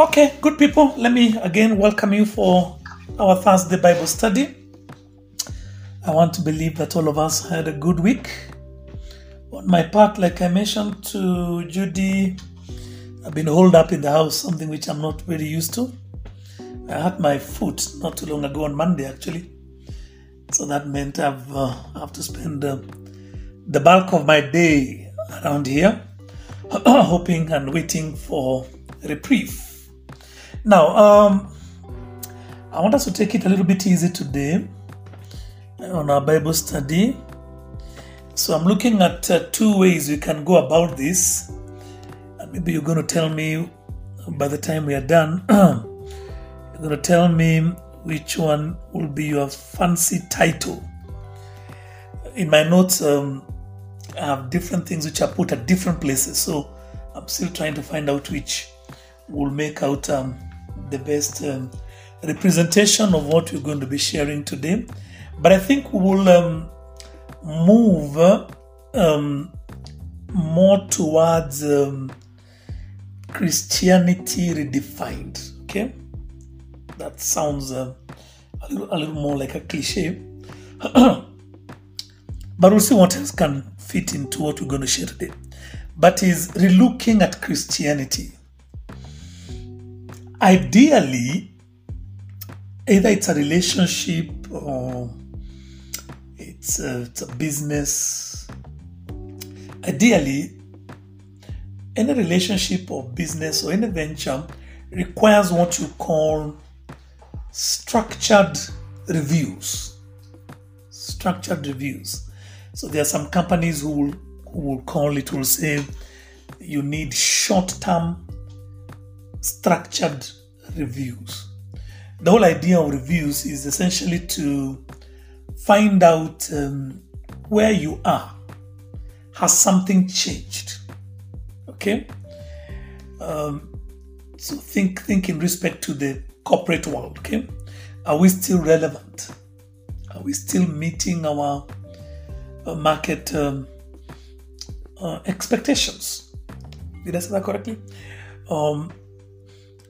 Okay, good people, let me again welcome you for our Thursday Bible study. I want to believe that all of us had a good week. On my part, like I mentioned to Judy, I've been holed up in the house, something which I'm not really used to. I hurt my foot not too long ago on Monday, actually. So that meant I have to spend the bulk of my day around here, hoping and waiting for reprieve. Now, I want us to take it a little bit easy today on our Bible study. So I'm looking at two ways we can go about this. And maybe you're going to tell me by the time we are done, you're going to tell me which one will be your fancy title. In my notes, I have different things which are put at different places. So I'm still trying to find out which will make out the best representation of what we're going to be sharing today. But I think we will move more towards Christianity redefined. Okay, that sounds a little more like a cliche, but we'll see what else can fit into what we're going to share today. But is relooking at Christianity. Ideally, either it's a relationship or it's a business. Ideally, any relationship or business or any venture requires what you call structured reviews. Structured reviews. So there are some companies who will call it, will say you need short-term structured reviews. The whole idea of reviews is essentially to find out where you are. Has something changed? Okay. So think in respect to the corporate world. Okay. Are we still relevant? Are we still meeting our market expectations? Did I say that correctly?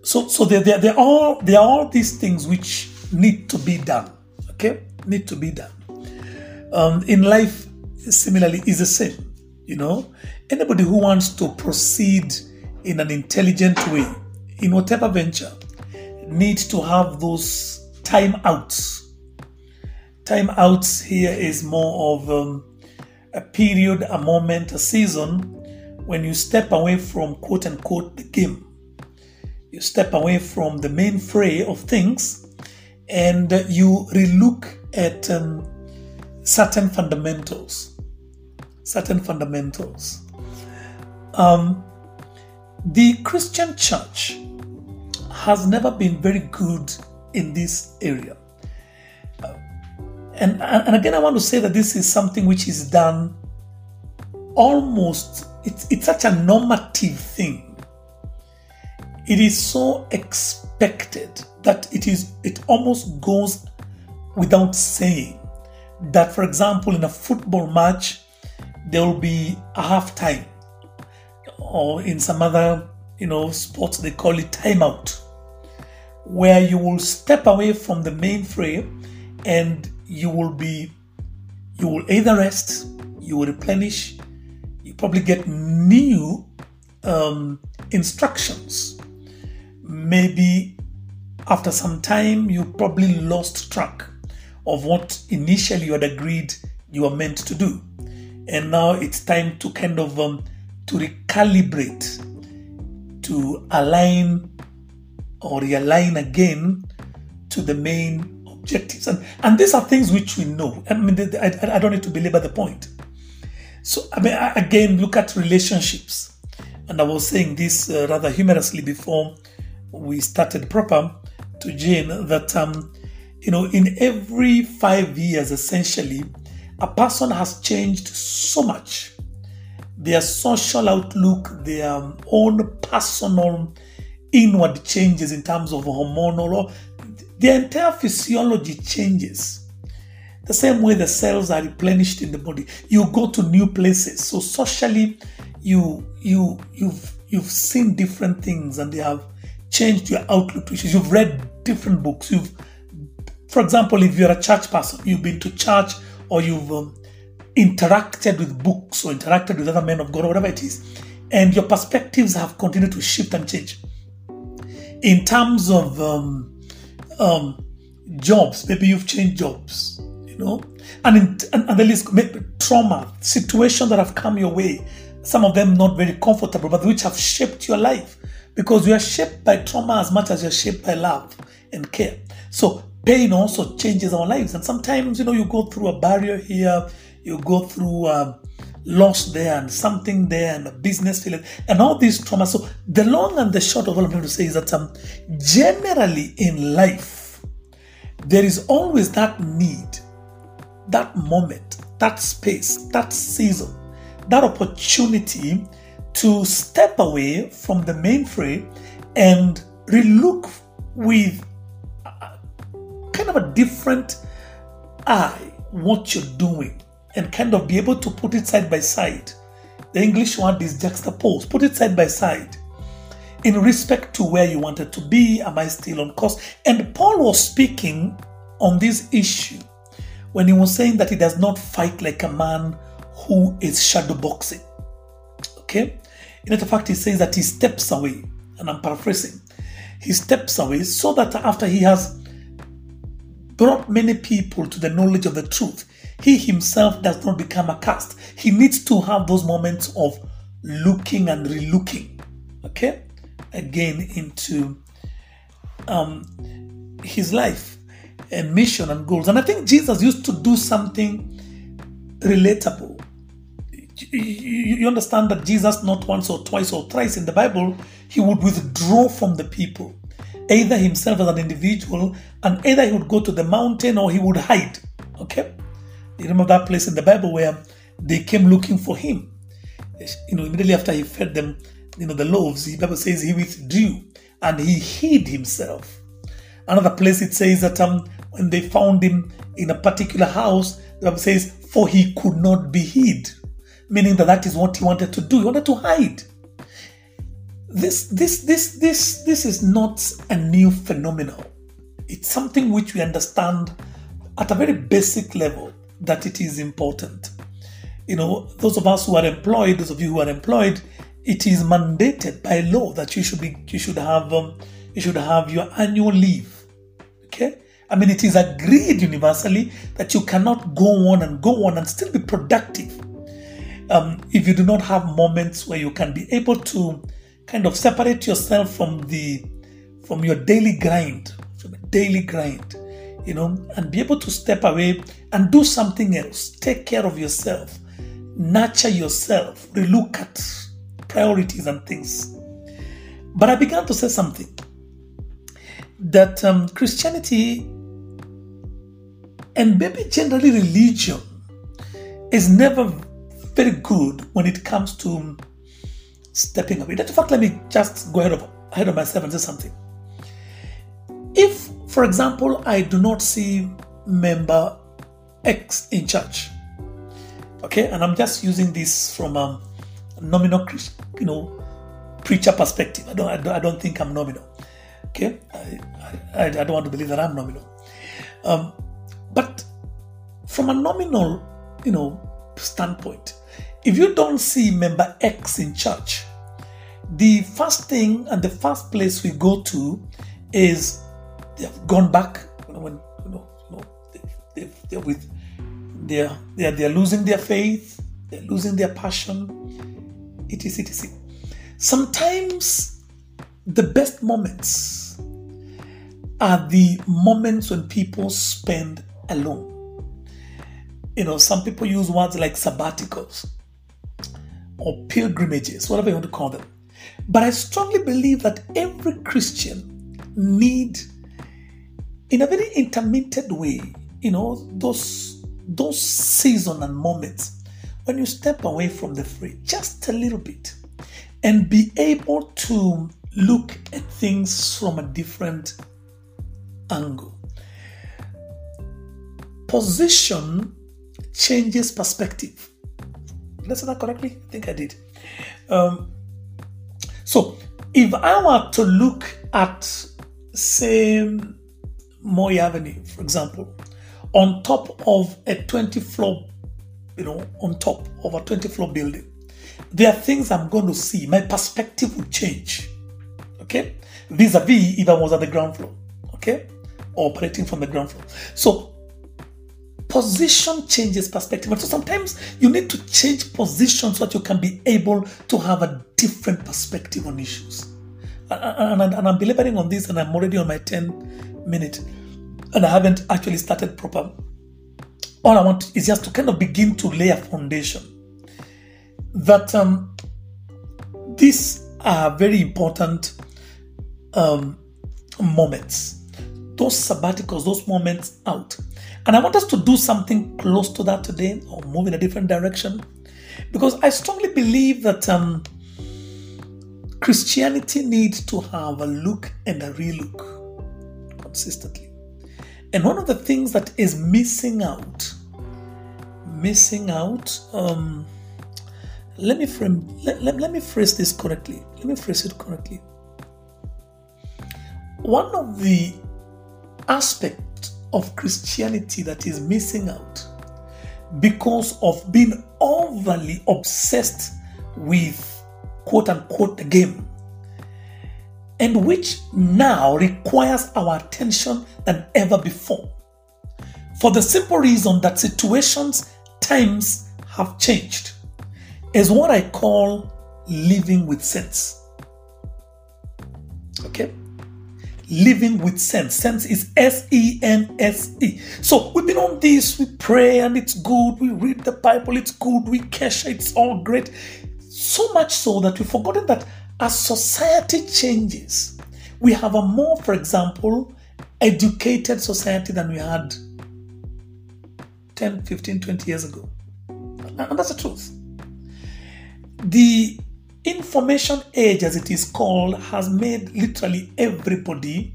So there are all these things which need to be done. Okay, need to be done. In life, similarly, is the same. You know, anybody who wants to proceed in an intelligent way in whatever venture needs to have those time outs. Time outs here is more of a period, a moment, a season when you step away from quote unquote the game. You step away from the main fray of things and you relook at certain fundamentals. Certain fundamentals. The Christian church has never been very good in this area. And again, I want to say that this is something which is done almost, it's such a normative thing. It is so expected that it almost goes without saying that, for example, in a football match, there will be a halftime, or in some other, sports, they call it timeout, where you will step away from the main fray and you will either rest, you will replenish, you probably get new instructions. Maybe after some time, you probably lost track of what initially you had agreed you were meant to do. And now it's time to kind of to recalibrate, to align or realign again to the main objectives. And these are things which we know. I mean, I don't need to belabor the point. So, I mean, again, look at relationships. And I was saying this rather humorously before we started proper to Jane that, in every 5 years, essentially, a person has changed so much. Their social outlook, their own personal inward changes in terms of hormonal, or their entire physiology changes. The same way the cells are replenished in the body. You go to new places. So socially, you've seen different things and they have changed your outlook to issues. You've read different books. For example, if you're a church person, you've been to church, or you've interacted with books or interacted with other men of God or whatever it is, and your perspectives have continued to shift and change. In terms of jobs, maybe you've changed jobs, you know, and the list, trauma, situations that have come your way, some of them not very comfortable, but which have shaped your life, because you are shaped by trauma as much as you're shaped by love and care. So pain also changes our lives, and sometimes, you know, you go through a barrier here, you go through loss there, and something there, and a business failure, and all these trauma. So the long and the short of all I'm going to say is that generally in life, there is always that need, that moment, that space, that season, that opportunity to step away from the mainframe and relook with kind of a different eye what you're doing, and kind of be able to put it side by side. The English word is juxtapose. Put it side by side in respect to where you wanted to be. Am I still on course? And Paul was speaking on this issue when he was saying that he does not fight like a man who is shadow boxing. Okay? In fact, he says that he steps away, and I'm paraphrasing. He steps away so that after he has brought many people to the knowledge of the truth, he himself does not become accursed. He needs to have those moments of looking and relooking, okay, again into his life and mission and goals. And I think Jesus used to do something relatable. You understand that Jesus, not once or twice or thrice in the Bible, he would withdraw from the people, either himself as an individual, and either he would go to the mountain or he would hide. Okay? You remember that place in the Bible where they came looking for him. You know, immediately after he fed them, you know, the loaves, the Bible says he withdrew and he hid himself. Another place it says that when they found him in a particular house, the Bible says, for he could not be hid. Meaning that is what he wanted to do. He wanted to hide. This is not a new phenomenon. It's something which we understand at a very basic level that it is important. You know, those of us who are employed, those of you who are employed, it is mandated by law that you should have your annual leave. Okay, I mean, it is agreed universally that you cannot go on and still be productive if you do not have moments where you can be able to kind of separate yourself from your daily grind, you know, and be able to step away and do something else. Take care of yourself, nurture yourself, relook at priorities and things. But I began to say something that Christianity, and maybe generally religion, is never very good when it comes to stepping away. In fact, let me just go ahead of myself and say something. If, for example, I do not see member X in church, okay, and I'm just using this from a nominal, you know, preacher perspective. I don't think I'm nominal. Okay, I don't want to believe that I'm nominal. But from a nominal, you know, standpoint, if you don't see member X in church, the first thing and the first place we go to is they have gone back. When they're losing their faith, they're losing their passion, etc. Sometimes the best moments are the moments when people spend alone. You know, some people use words like sabbaticals or pilgrimages, whatever you want to call them. But I strongly believe that every Christian need, in a very intermittent way, you know, those seasons and moments when you step away from the fray just a little bit and be able to look at things from a different angle. Position changes perspective. Did I say that correctly? I think I did. So if I were to look at say Moy Avenue, for example, on top of a 20-floor, on top of a 20-floor building, there are things I'm going to see. My perspective would change, okay, vis-a-vis if I was at the ground floor, okay, or operating from the ground floor. So position changes perspective. And so sometimes you need to change position so that you can be able to have a different perspective on issues. And I'm delivering on this, and I'm already on my 10-minute, and I haven't actually started proper. All I want is just to kind of begin to lay a foundation that these are very important moments. Those sabbaticals, those moments out. And I want us to do something close to that today, or move in a different direction, because I strongly believe that Christianity needs to have a look and a relook consistently. And one of the things that is missing out, let me phrase it correctly. One of the aspects of Christianity that is missing out because of being overly obsessed with quote-unquote the game, and which now requires our attention than ever before, for the simple reason that situations, times have changed, is what I call living with sense. Okay? Living with sense. Sense is S-E-N-S-E. So we've been on this, we pray and it's good, we read the Bible, it's good, we cash, it's all great. So much so that we've forgotten that as society changes, we have a more, for example, educated society than we had 10, 15, 20 years ago. And that's the truth. The information age, as it is called, has made literally everybody,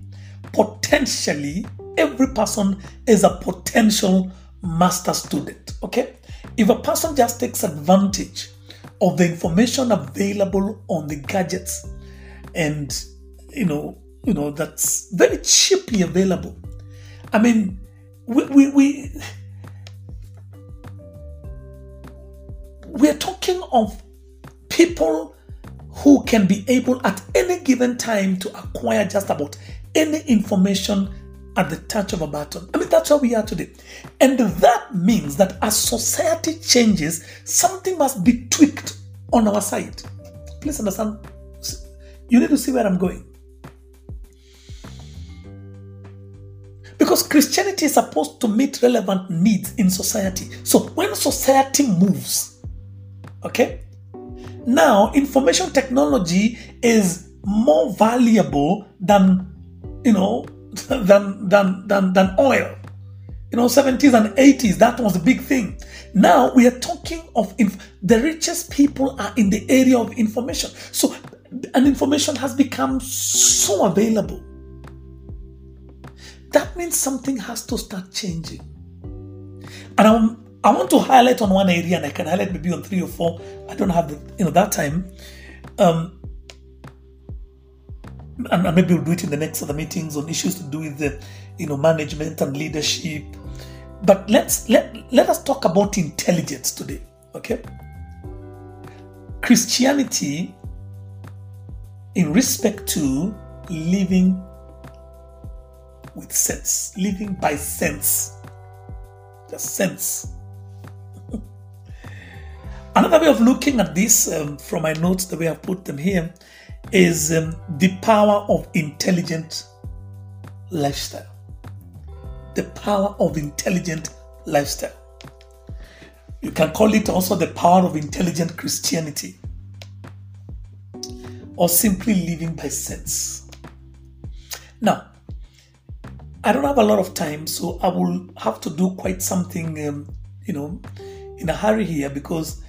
potentially, every person is a potential master student. Okay? If a person just takes advantage of the information available on the gadgets, and that's very cheaply available. I mean, we are talking of people who can be able at any given time to acquire just about any information at the touch of a button. I mean, that's where we are today. And that means that as society changes, something must be tweaked on our side. Please understand. You need to see where I'm going. Because Christianity is supposed to meet relevant needs in society. So when society moves, okay? Now, information technology is more valuable than, than oil. 70s and 80s, that was the big thing. Now we are talking of the richest people are in the area of information. So, and information has become so available. That means something has to start changing. And I want to highlight on one area, and I can highlight maybe on 3 or 4. I don't have the, that time. And maybe we'll do it in the next other meetings on issues to do with the, management and leadership. But let us talk about intelligence today, okay? Christianity in respect to living with sense, living by sense, just sense. Another way of looking at this from my notes, the way I put them here, is the power of intelligent lifestyle. The power of intelligent lifestyle. You can call it also the power of intelligent Christianity, or simply living by sense. Now, I don't have a lot of time, so I will have to do quite something, in a hurry here, because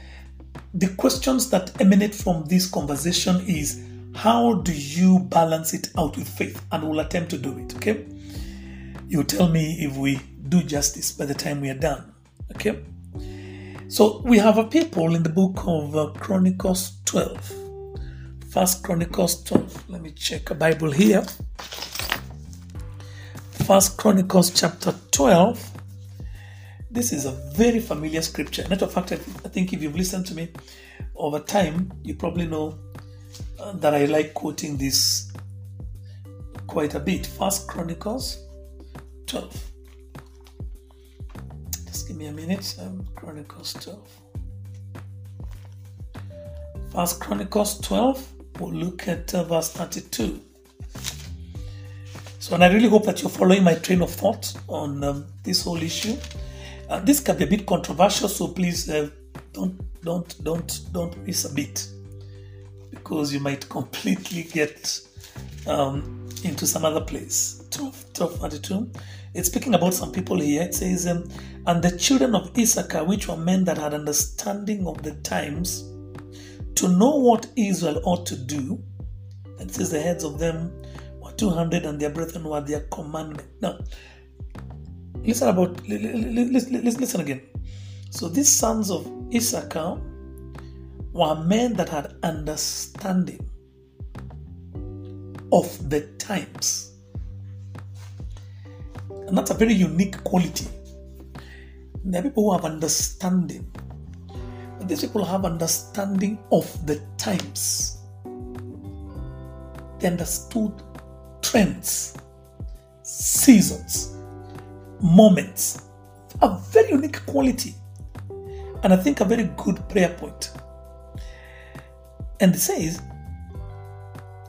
the questions that emanate from this conversation is, how do you balance it out with faith? And we'll attempt to do it, okay? You tell me if we do justice by the time we are done, okay? So we have a people in the book of Chronicles 12 First Chronicles 12. Let me check a Bible here. First Chronicles chapter 12. This is a very familiar scripture. Matter of fact, I think if you've listened to me over time, you probably know that I like quoting this quite a bit. First Chronicles 12. Just give me a minute. Chronicles 12. First Chronicles 12. We'll look at verse 32. So, and I really hope that you're following my train of thought on this whole issue. This can be a bit controversial, so please don't miss a bit, because you might completely get into some other place. 12:32. It's speaking about some people here. It says, "And the children of Issachar, which were men that had understanding of the times, to know what Israel ought to do." And it says the heads of them were 200, and their brethren were their commandment. Now, listen again. So these sons of Issachar were men that had understanding of the times. And that's a very unique quality. There are people who have understanding. But these people have understanding of the times. They understood trends, seasons, moments. A very unique quality, and I think a very good prayer point. And it says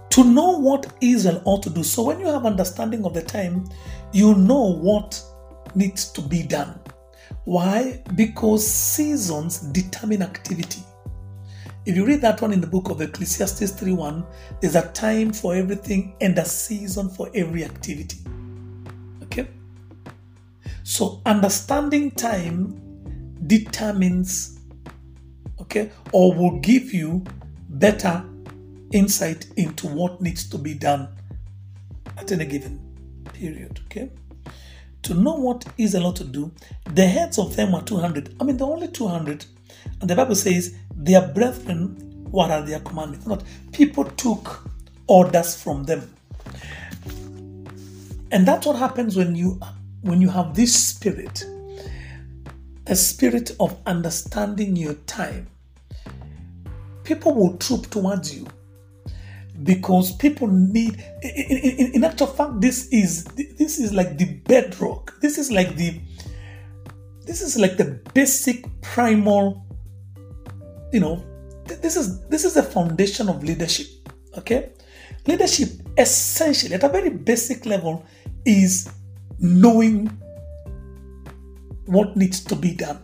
to know what Israel ought to do. So when you have understanding of the time, you know what needs to be done. Why? Because seasons determine activity. If you read that one in the book of Ecclesiastes 3:1, there's a time for everything and a season for every activity. So understanding time determines, or will give you better insight into what needs to be done at any given period, To know what is allowed to do, the heads of them are 200. I mean, they're only 200. And the Bible says their brethren were at their commandment. Not people took orders from them. And that's what happens when you have this spirit, a spirit of understanding your time. People will troop towards you because people need, in actual fact, this is like the bedrock. This is like the basic primal, this is the foundation of leadership. Leadership essentially at a very basic level is knowing what needs to be done,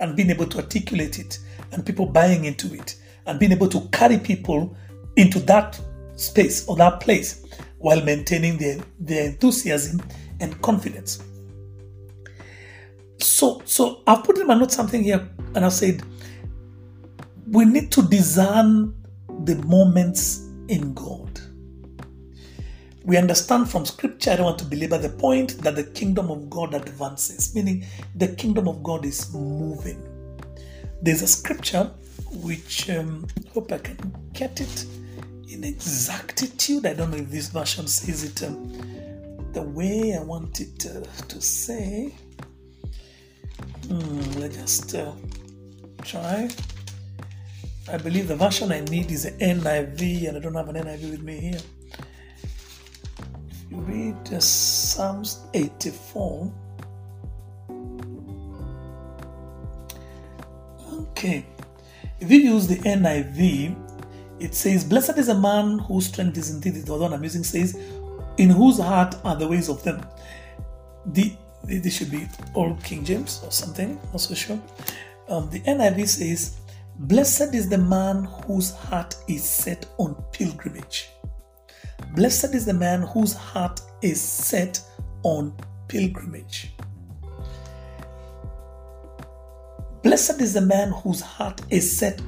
and being able to articulate it, and people buying into it, and being able to carry people into that space or that place while maintaining their enthusiasm and confidence. So I've put in my notes something here, and I've said we need to discern the moments in God. We understand from scripture, I don't want to belabor the point, that the kingdom of God advances, meaning the kingdom of God is moving. There's a scripture which, hope I can get it in exactitude. I don't know if this version says it the way I want it to say. Let's just try. I believe the version I need is the NIV, and I don't have an NIV with me here. You read Psalms 84. If you use the NIV, it says, "Blessed is a man whose strength is in thee." The one I'm using says, "In whose heart are the ways of them." This should be Old King James or something. Not so sure. The NIV says, "Blessed is the man whose heart is set on pilgrimage." Blessed is the man whose heart is set on pilgrimage. Blessed is the man whose heart is set.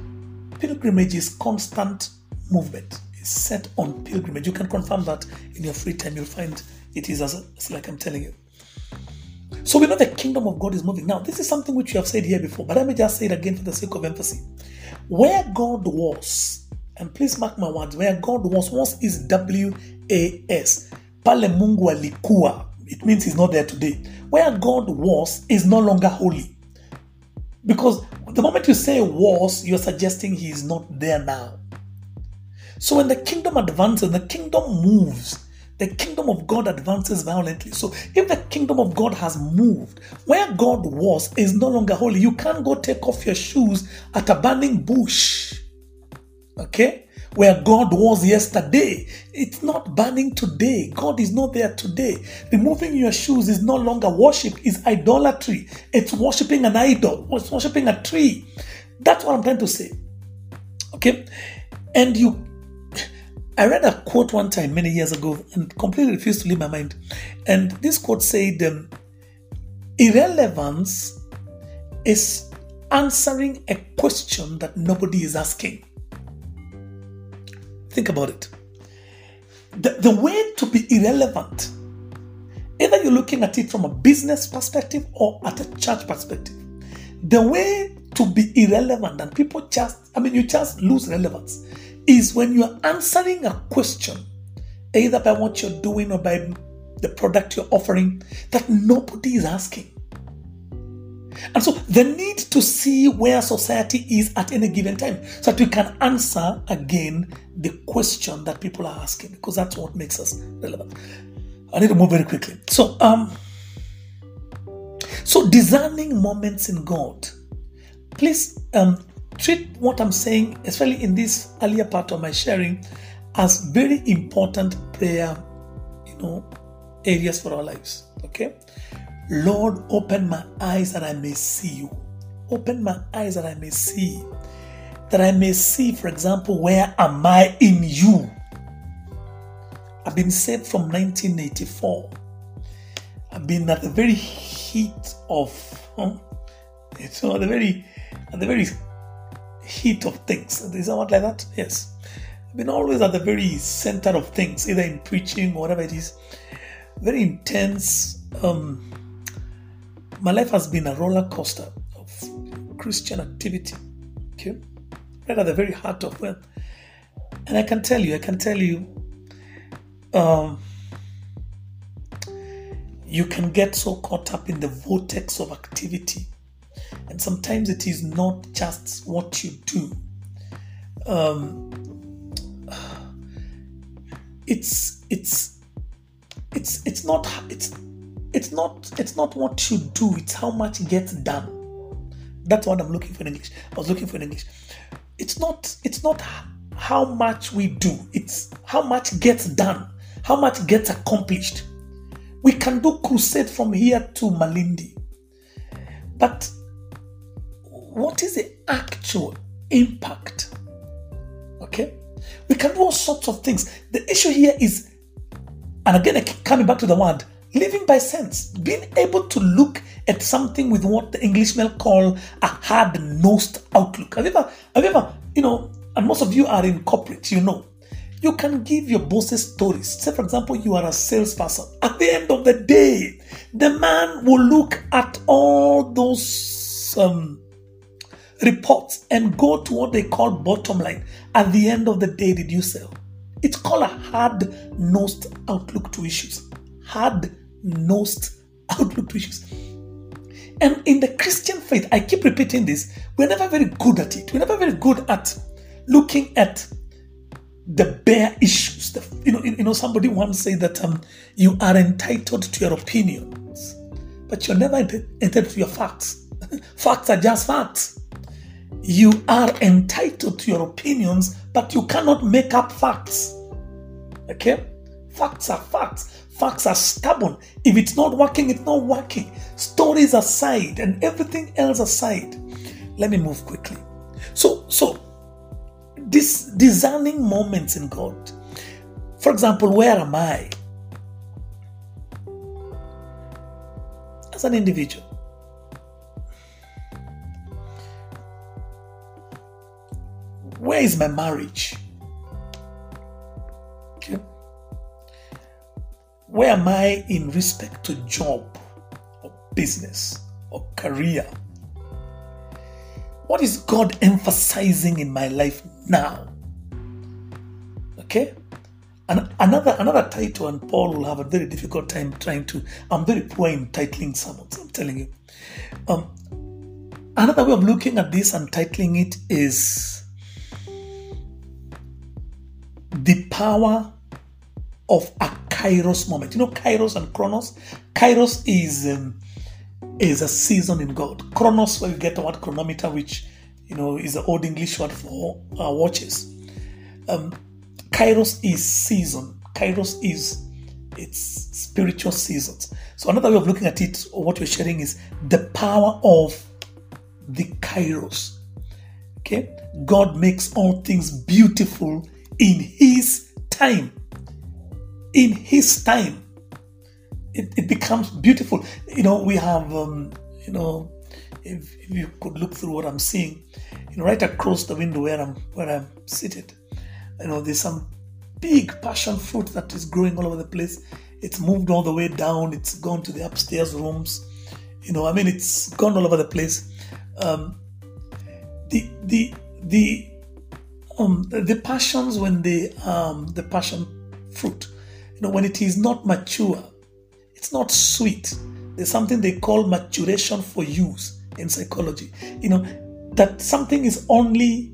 Pilgrimage is constant movement. It's set on pilgrimage. You can confirm that in your free time. You'll find it is as like I'm telling you. So we know the kingdom of God is moving. Now, this is something which you have said here before, but let me just say it again for the sake of emphasis. Where God was And please mark my words, where God was once is W-A-S. Pale Mungu alikuwa. It means he's not there today. Where God was is no longer holy. Because the moment you say was, you're suggesting he is not there now. So when the kingdom advances, the kingdom moves. The kingdom of God advances violently. So if the kingdom of God has moved, where God was is no longer holy. You can't go take off your shoes at a burning bush. Okay? Where God was yesterday, it's not burning today. God is not there today. Removing your shoes is no longer worship. It's idolatry. It's worshiping an idol. It's worshiping a tree. That's what I'm trying to say. Okay? And I read a quote one time many years ago and completely refused to leave my mind. And this quote said, irrelevance is answering a question that nobody is asking. Think about it. The way to be irrelevant, either you're looking at it from a business perspective or at a church perspective, the way to be irrelevant and people you just lose relevance is when you're answering a question, either by what you're doing or by the product you're offering, that nobody is asking. And so the need to see where society is at any given time so that we can answer again the question that people are asking, because that's what makes us relevant. I need to move very quickly. So discerning moments in God. Please treat what I'm saying, especially in this earlier part of my sharing, as very important prayer, areas for our lives. Okay? Lord, open my eyes that I may see you. Open my eyes that I may see. That I may see, for example, where am I in you? I've been saved from 1984. I've been at the very heat of... at the very heat of things. Is that what like that? Yes. I've been always at the very center of things, either in preaching or whatever it is. Very intense. My life has been a roller coaster of Christian activity. Okay, right at the very heart of it. And I can tell you, you can get so caught up in the vortex of activity. And sometimes it is not just what you do. It's not what you do. It's how much gets done. That's what I'm looking for in English. I was looking for in English. It's not how much we do. It's how much gets done. How much gets accomplished. We can do crusade from here to Malindi, but what is the actual impact? Okay? We can do all sorts of things. The issue here is, and again, I keep coming back to the word, living by sense. Being able to look at something with what the Englishmen call a hard-nosed outlook. Have you ever, and most of you are in corporate, you can give your bosses stories. Say, for example, you are a salesperson. At the end of the day, the man will look at all those... reports and go to what they call bottom line. At the end of the day, did you sell? It's called a hard-nosed outlook to issues. Hard-nosed outlook to issues. And in the Christian faith, I keep repeating this, we're never very good at it. We're never very good at looking at the bare issues. Somebody once said that you are entitled to your opinions, but you're never entitled to your facts. Facts are just facts. You are entitled to your opinions, but you cannot make up facts. Okay? Facts are facts. Facts are stubborn. If it's not working, it's not working. Stories aside and everything else aside. Let me move quickly. So this discerning moments in God. For example, where am I? As an individual. Where is my marriage? Okay. Where am I in respect to job or business or career? What is God emphasizing in my life now? Okay? And another tight one, Paul will have a very difficult time trying to. I'm very poor in titling sermons, I'm telling you. Another way of looking at this and titling it is the power of a Kairos moment. You know Kairos and Chronos? Kairos is a season in God. Chronos, where you get the word chronometer, which you know is the old English word for watches. Kairos is season. Kairos is its spiritual seasons. So another way of looking at it, or what we're sharing, is the power of the Kairos. Okay? God makes all things beautiful in His time. In His time. It becomes beautiful. You know, we have, if you could look through what I'm seeing, you know, right across the window where I'm seated, you know, there's some big passion fruit that is growing all over the place. It's moved all the way down. It's gone to the upstairs rooms. You know, I mean, it's gone all over the place. The passions, when they the passion fruit, you know, when it is not mature, it's not sweet. There's something they call maturation for use in psychology. You know, that something is only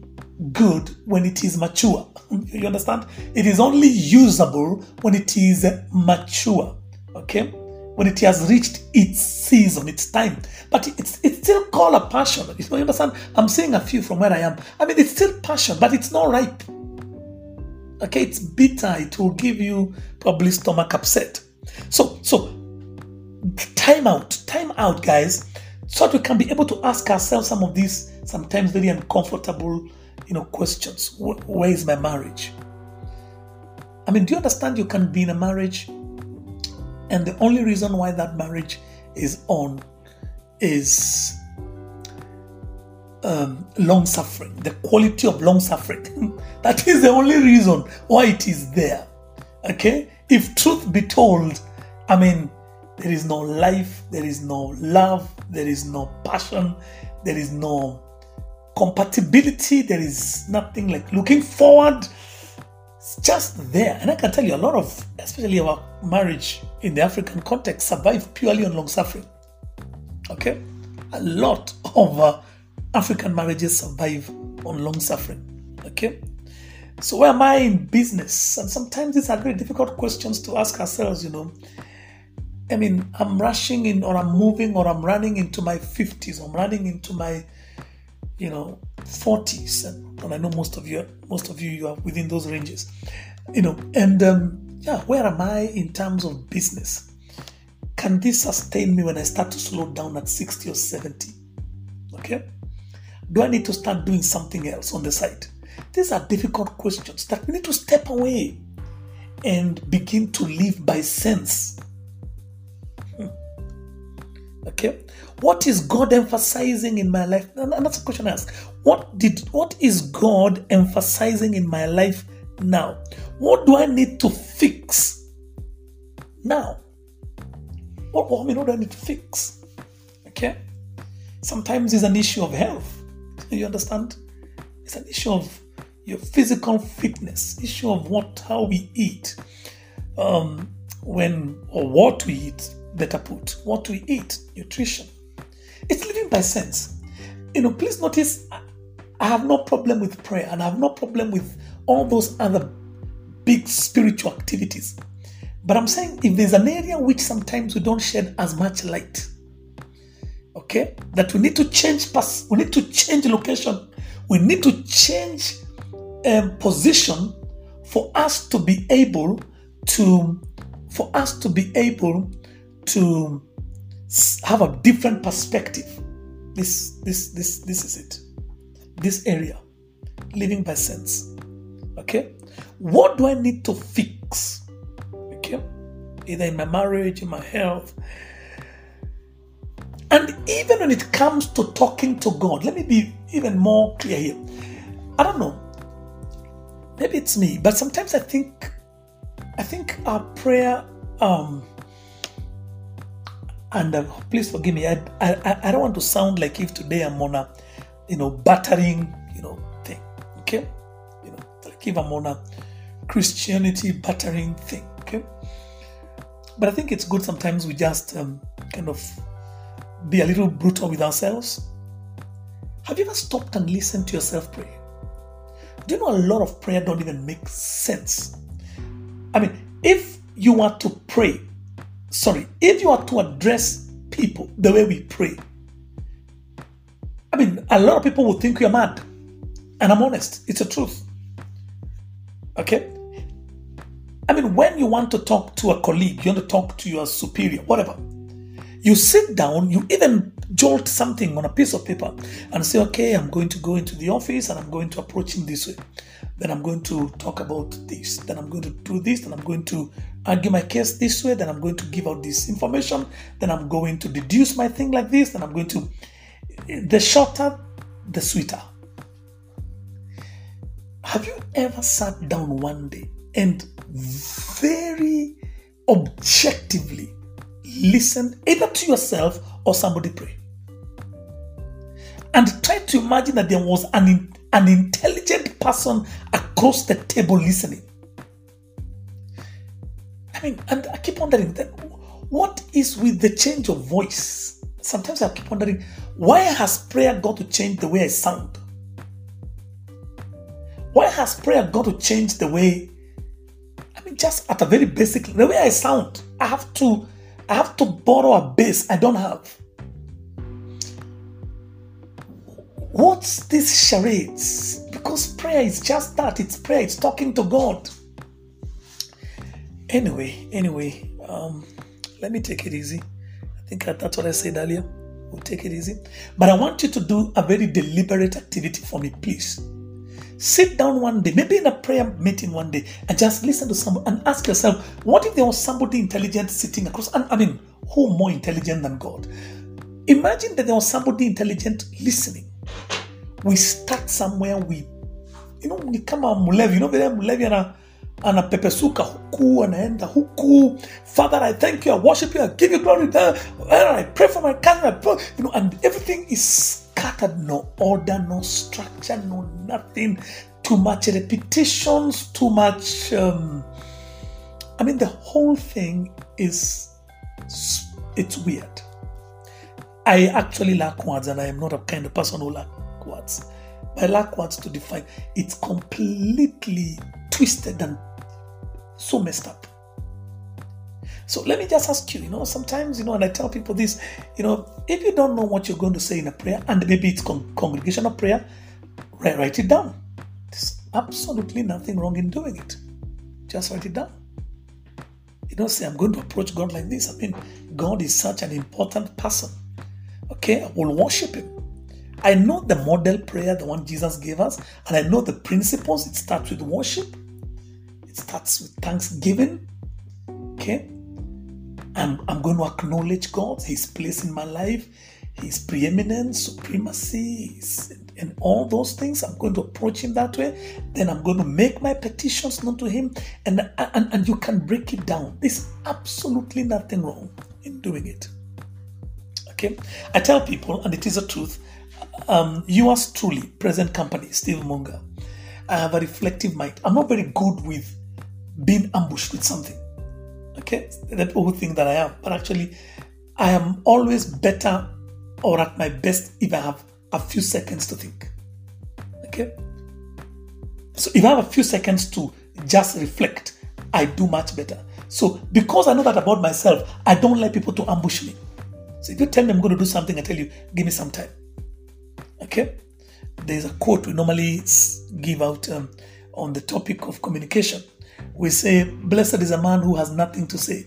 good when it is mature. You understand? It is only usable when it is mature. Okay? When it has reached its season, its time. But it's still called a passion. You know, you understand? I'm saying a few from where I am. I mean, it's still passion, but it's not ripe. Okay? It's bitter. It will give you probably stomach upset. So time out, guys, so that we can be able to ask ourselves some of these sometimes very uncomfortable, you know, questions. Where is my marriage? I mean, do you understand you can be in a marriage and the only reason why that marriage is on is long-suffering, the quality of long-suffering. That is the only reason why it is there. Okay? If truth be told, I mean, there is no life, there is no love, there is no passion, there is no compatibility, there is nothing like looking forward. It's just there. And I can tell you, a lot of, especially our marriage in the African context, survive purely on long suffering. Okay? A lot of African marriages survive on long suffering. Okay? So where am I in business? And sometimes these are very difficult questions to ask ourselves, you know. I mean, I'm rushing in, or I'm moving, or I'm running into my 50s, I'm running into my, you know, 40s. And I know most of you, you are within those ranges, you know. And where am I in terms of business? Can this sustain me when I start to slow down at 60 or 70? Okay? Do I need to start doing something else on the side? These are difficult questions that we need to step away and begin to live by sense. Okay? What is God emphasizing in my life? And that's a question I ask. What is God emphasizing in my life now? What do I need to fix now? What do I need to fix? Okay? Sometimes it's an issue of health. You understand? It's an issue of your physical fitness, issue of how we eat, what we eat, better put, what we eat, nutrition. It's living by sense. You know, please notice, I have no problem with prayer and I have no problem with all those other big spiritual activities. But I'm saying if there's an area which sometimes we don't shed as much light, okay, that we need to change path, we need to change location, we need to change position for us to be able to have a different perspective. This is it. This area, living by sense. Okay? What do I need to fix? Okay? Either in my marriage, in my health. And even when it comes to talking to God, let me be even more clear here. I don't know. Maybe it's me, but sometimes I think our prayer please forgive me. I don't want to sound like if today I'm on a, you know, battering, you know, thing. Okay? You know, like if I'm on a Christianity battering thing, okay? But I think it's good sometimes we just kind of be a little brutal with ourselves. Have you ever stopped and listened to yourself pray? Do you know a lot of prayer don't even make sense? I mean, if you are to address people the way we pray, I mean, a lot of people will think you're mad. And I'm honest, it's the truth. Okay? I mean, when you want to talk to a colleague, you want to talk to your superior, whatever, you sit down, you even jolt something on a piece of paper and say, okay, I'm going to go into the office and I'm going to approach him this way. Then I'm going to talk about this. Then I'm going to do this. Then I'm going to argue my case this way. Then I'm going to give out this information. Then I'm going to deduce my thing like this. Then I'm going to... The shorter, the sweeter. Have you ever sat down one day and very objectively listen either to yourself or somebody pray, and try to imagine that there was an intelligent person across the table listening? I mean, and I keep wondering that what is with the change of voice? Sometimes I keep wondering, why has prayer got to change the way I sound? Why has prayer got to change the way? I mean, just at a very basic, the way I sound, I have to borrow a bass I don't have. What's this charades? Because prayer is just that. It's prayer. It's talking to God. Anyway, let me take it easy. I think that's what I said earlier. We'll take it easy. But I want you to do a very deliberate activity for me, please. Sit down one day, maybe in a prayer meeting one day, and just listen to someone and ask yourself, what if there was somebody intelligent sitting across? And I mean, who more intelligent than God? Imagine that there was somebody intelligent listening. We start somewhere, ni kama mulevi, vile mulevi anapepesuka huku, anaenda huku. Father, I thank you, I worship you, I give you glory, I pray for my cousin, and everything is scattered, no order, no structure, no nothing. Too much repetitions, too much. I mean, the whole thing it's weird. I actually lack words, and I am not a kind of person who lack words. I lack words to define. It's completely twisted and so messed up. So let me just ask you, sometimes, and I tell people this, if you don't know what you're going to say in a prayer, and maybe it's congregational prayer, write it down. There's absolutely nothing wrong in doing it. Just write it down. You don't say, I'm going to approach God like this. I mean, God is such an important person. Okay, I will worship him. I know the model prayer, the one Jesus gave us, and I know the principles. It starts with worship. It starts with thanksgiving. Okay? I'm going to acknowledge God, His place in my life, His preeminence, supremacy, and all those things. I'm going to approach Him that way. Then I'm going to make my petitions known to Him, and you can break it down. There's absolutely nothing wrong in doing it. Okay, I tell people, and it is the truth. Yours truly, present company, Steve Munga. I have a reflective mind. I'm not very good with being ambushed with something. Okay, the people who think that I am, but actually I am always better or at my best if I have a few seconds to think. Okay, so if I have a few seconds to just reflect, I do much better. So because I know that about myself, I don't like people to ambush me. So if you tell me I'm going to do something, I tell you, give me some time. Okay, there's a quote we normally give out on the topic of communication. We say, blessed is a man who has nothing to say,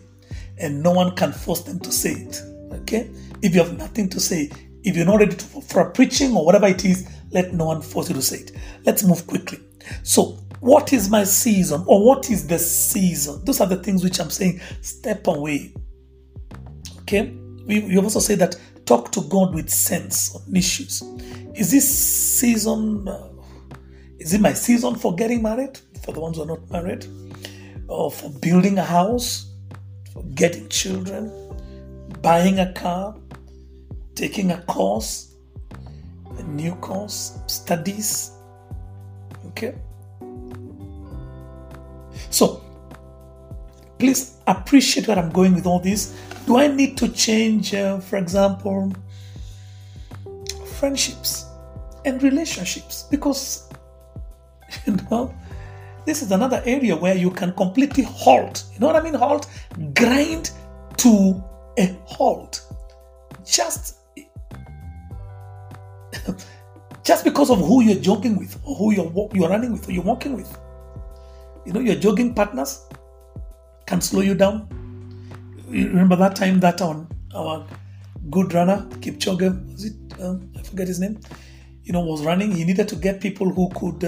and no one can force them to say it. Okay? If you have nothing to say, if you're not ready for a preaching or whatever it is, let no one force you to say it. Let's move quickly. So, what is my season, or what is the season? Those are the things which I'm saying, step away. Okay? We also say that talk to God with sense on issues. Is this season, is it my season for getting married? For the ones who are not married, or for building a house, for getting children, buying a car, taking a course, a new course, studies. Okay? So please appreciate where I'm going with all this. Do I need to change, for example, friendships and relationships? Because, you know, this is another area where you can completely halt. You know what I mean? Halt, grind to a halt. Just because of who you're joking with, or who you're running with, or you're walking with. You know, your jogging partners can slow you down. You remember that time that our good runner, Kipchoge, was it? I forget his name. You know, was running. He needed to get people who could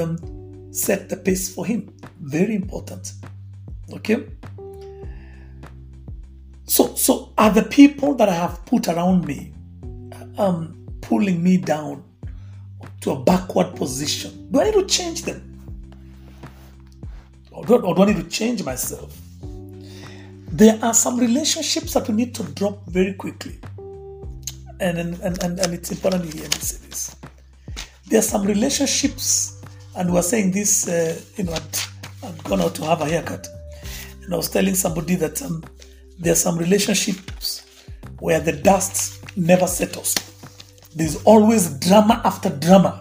set the pace for him. Very important. Okay. So are the people that I have put around me pulling me down to a backward position? Do I need to change them? Or do I need to change myself? There are some relationships that we need to drop very quickly. And it's important to hear me say this. There are some relationships, and we're saying this, you know, I've gone out to have a haircut. And I was telling somebody that there are some relationships where the dust never settles. There's always drama after drama.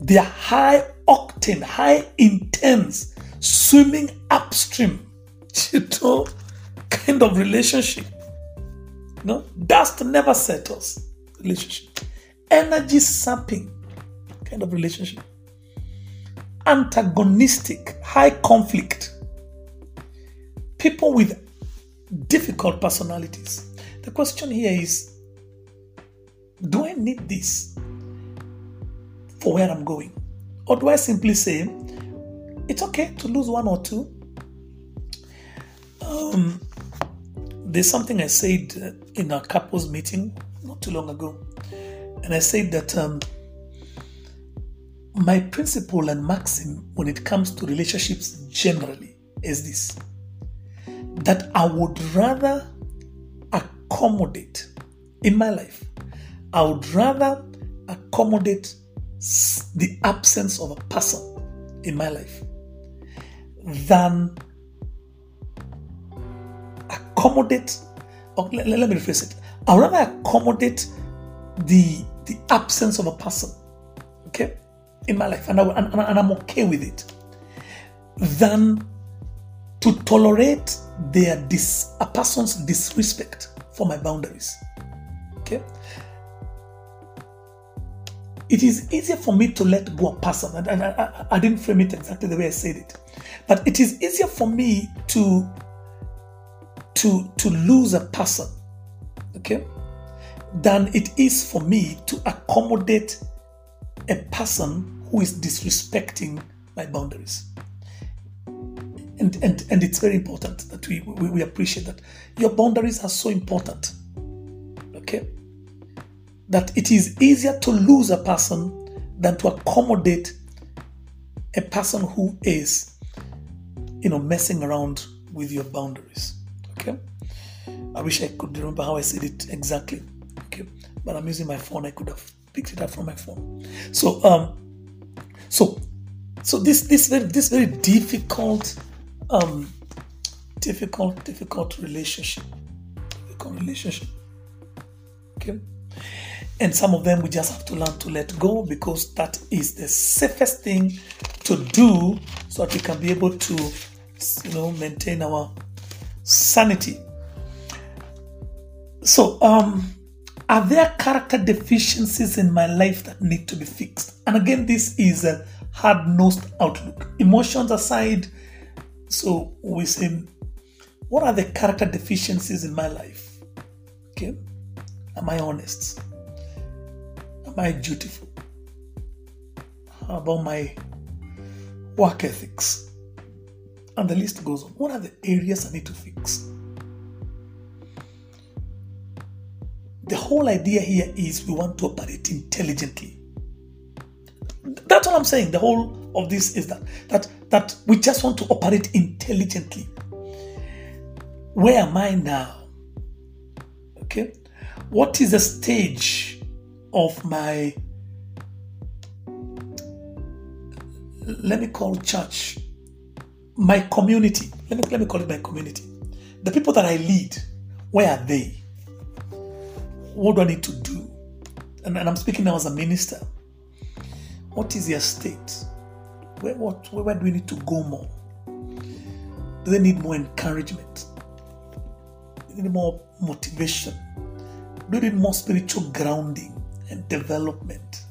They are high octane, high intense, swimming upstream, you know, kind of relationship. You know, dust never settles relationship. Energy sapping kind of relationship. Antagonistic, high conflict. People with difficult personalities. The question here is, do I need this for where I'm going? Or do I simply say, it's okay to lose one or two? There's something I said in a couples meeting not too long ago. And I said that my principle and maxim when it comes to relationships generally is this, that I would rather accommodate in my life. I would rather accommodate the absence of a person in my life than accommodate, or let me rephrase it. I would rather accommodate the absence of a person, okay, in my life, and I'm okay with it, than to tolerate a person's disrespect for my boundaries, okay. It is easier for me to let go a person, and I didn't frame it exactly the way I said it, but it is easier for me to lose a person, okay, than it is for me to accommodate a person who is disrespecting my boundaries. And it's very important that we appreciate that. Your boundaries are so important, okay? That it is easier to lose a person than to accommodate a person who is, you know, messing around with your boundaries. Okay, I wish I could remember how I said it exactly. Okay, but I'm using my phone. I could have picked it up from my phone. So, this very difficult, difficult relationship. Okay. And some of them we just have to learn to let go, because that is the safest thing to do so that we can be able to, you know, maintain our sanity. So, are there character deficiencies in my life that need to be fixed? And again, this is a hard-nosed outlook. Emotions aside, so we say, what are the character deficiencies in my life? Okay. Am I honest? Am I dutiful? How about my work ethics? And the list goes on. What are the areas I need to fix? The whole idea here is we want to operate intelligently. That's what I'm saying. The whole of this is that we just want to operate intelligently. Where am I now? Okay. What is the stage of my, let me call church, My community, let me call it my community. The people that I lead, where are they? What do I need to do? And I'm speaking now as a minister. What is their state? Where do we need to go more? Do they need more encouragement? Do they need more motivation? Do they need more spiritual grounding and development?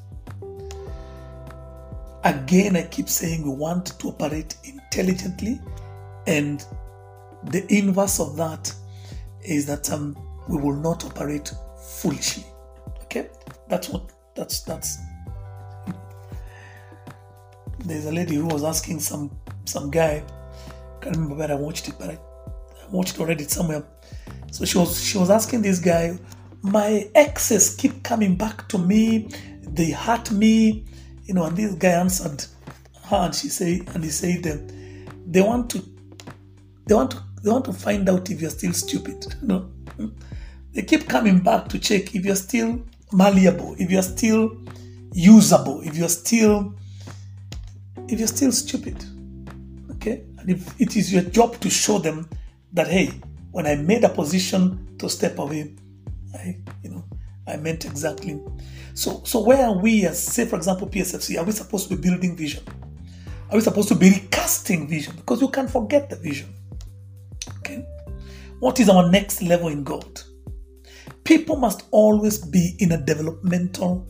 Again, I keep saying we want to operate intelligently, and the inverse of that is that we will not operate foolishly. Okay, that's. There's a lady who was asking some guy. I can't remember where I watched it, but I watched it already somewhere. So she was asking this guy, my exes keep coming back to me. They hurt me. You know, and this guy answered her, and he said, they want to find out if you're still stupid. No, they keep coming back to check if you're still malleable, if you're still usable, if you're still stupid. Okay, and if it is your job to show them that, hey, when I made a position to step away, I meant exactly. So where are we as, say, for example, PSFC? Are we supposed to be building vision? Are we supposed to be recasting vision? Because you can't forget the vision. Okay? What is our next level in God? People must always be in a developmental,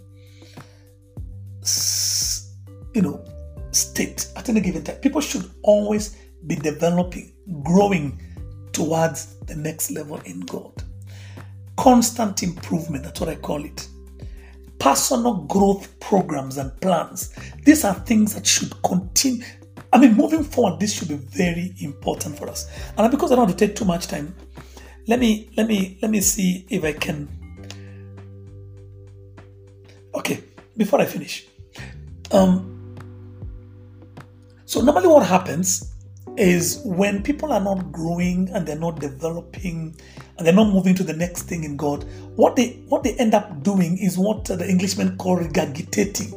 state at any given time. People should always be developing, growing towards the next level in God. Constant improvement, that's what I call it. Personal growth programs and plans. These are things that should continue. Moving forward, this should be very important for us. And because I don't want to take too much time, let me see if I can. Okay, before I finish. So normally what happens is when people are not growing and they're not developing and they're not moving to the next thing in God, what they end up doing is what the Englishmen call regurgitating.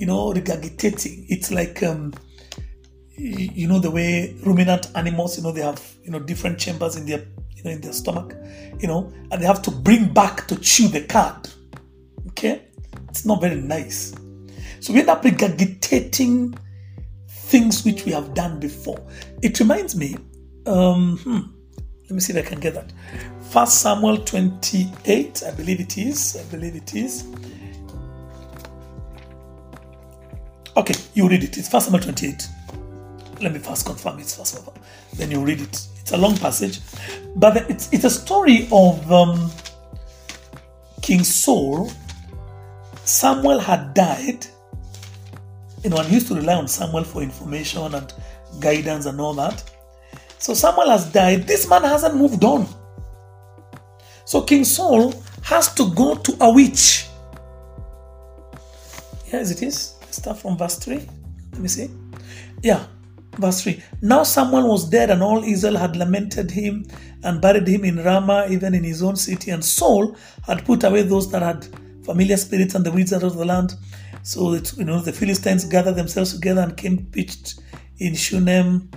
Regurgitating. It's like the way ruminant animals, they have different chambers in their in their stomach, and they have to bring back to chew the cud. Okay, it's not very nice. So we end up regurgitating things which we have done before. It reminds me, let me see if I can get that. 1 Samuel 28, I believe it is. Okay, you read it. It's 1 Samuel 28. Let me first confirm it's 1 Samuel. Then you read it. It's a long passage, but it's a story of King Saul. Samuel had died. And he used to rely on Samuel for information and guidance and all that. So Samuel has died. This man hasn't moved on. So King Saul has to go to a witch. Yes, it is. Start from verse 3. Let me see. Yeah, verse 3. Now Samuel was dead, and all Israel had lamented him and buried him in Ramah, even in his own city. And Saul had put away those that had familiar spirits and the wizards of the land. So the Philistines gathered themselves together and came pitched in Shunem.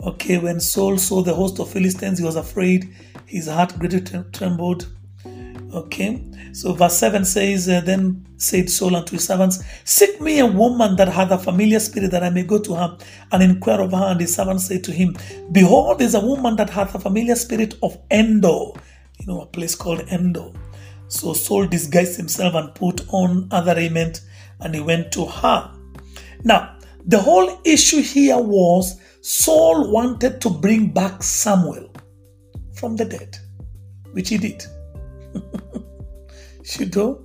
Okay, when Saul saw the host of Philistines, he was afraid. His heart greatly trembled. Okay, so verse 7 says, Then said Saul unto his servants, Seek me a woman that hath a familiar spirit, that I may go to her and inquire of her. And his servants said to him, Behold, there is a woman that hath a familiar spirit of Endor, a place called Endor. So Saul disguised himself and put on other raiment, and he went to her. Now, the whole issue here was Saul wanted to bring back Samuel from the dead, which he did. The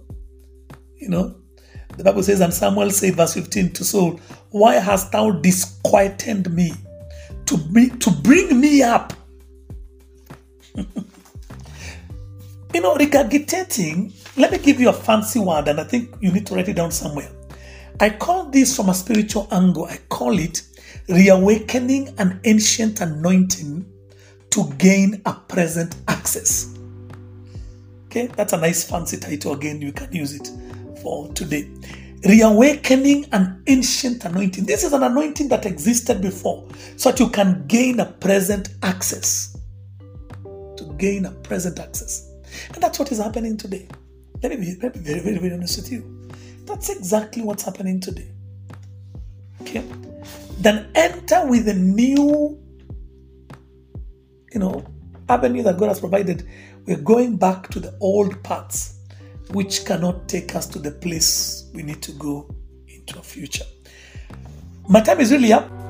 Bible says, and Samuel said, verse 15, to Saul, Why hast thou disquieted me to bring me up? Regurgitating, let me give you a fancy word, and I think you need to write it down somewhere. I call this, from a spiritual angle, I call it reawakening an ancient anointing to gain a present access. Okay, that's a nice fancy title. Again, you can use it for today. reawakening an ancient anointing. This is an anointing that existed before, so that you can gain a present access. To gain a present access. And that's what is happening today. Let me be very, very, very honest with you. That's exactly what's happening today. Okay? Then enter with a new, avenue that God has provided. We're going back to the old paths, which cannot take us to the place we need to go into a future. My time is really up.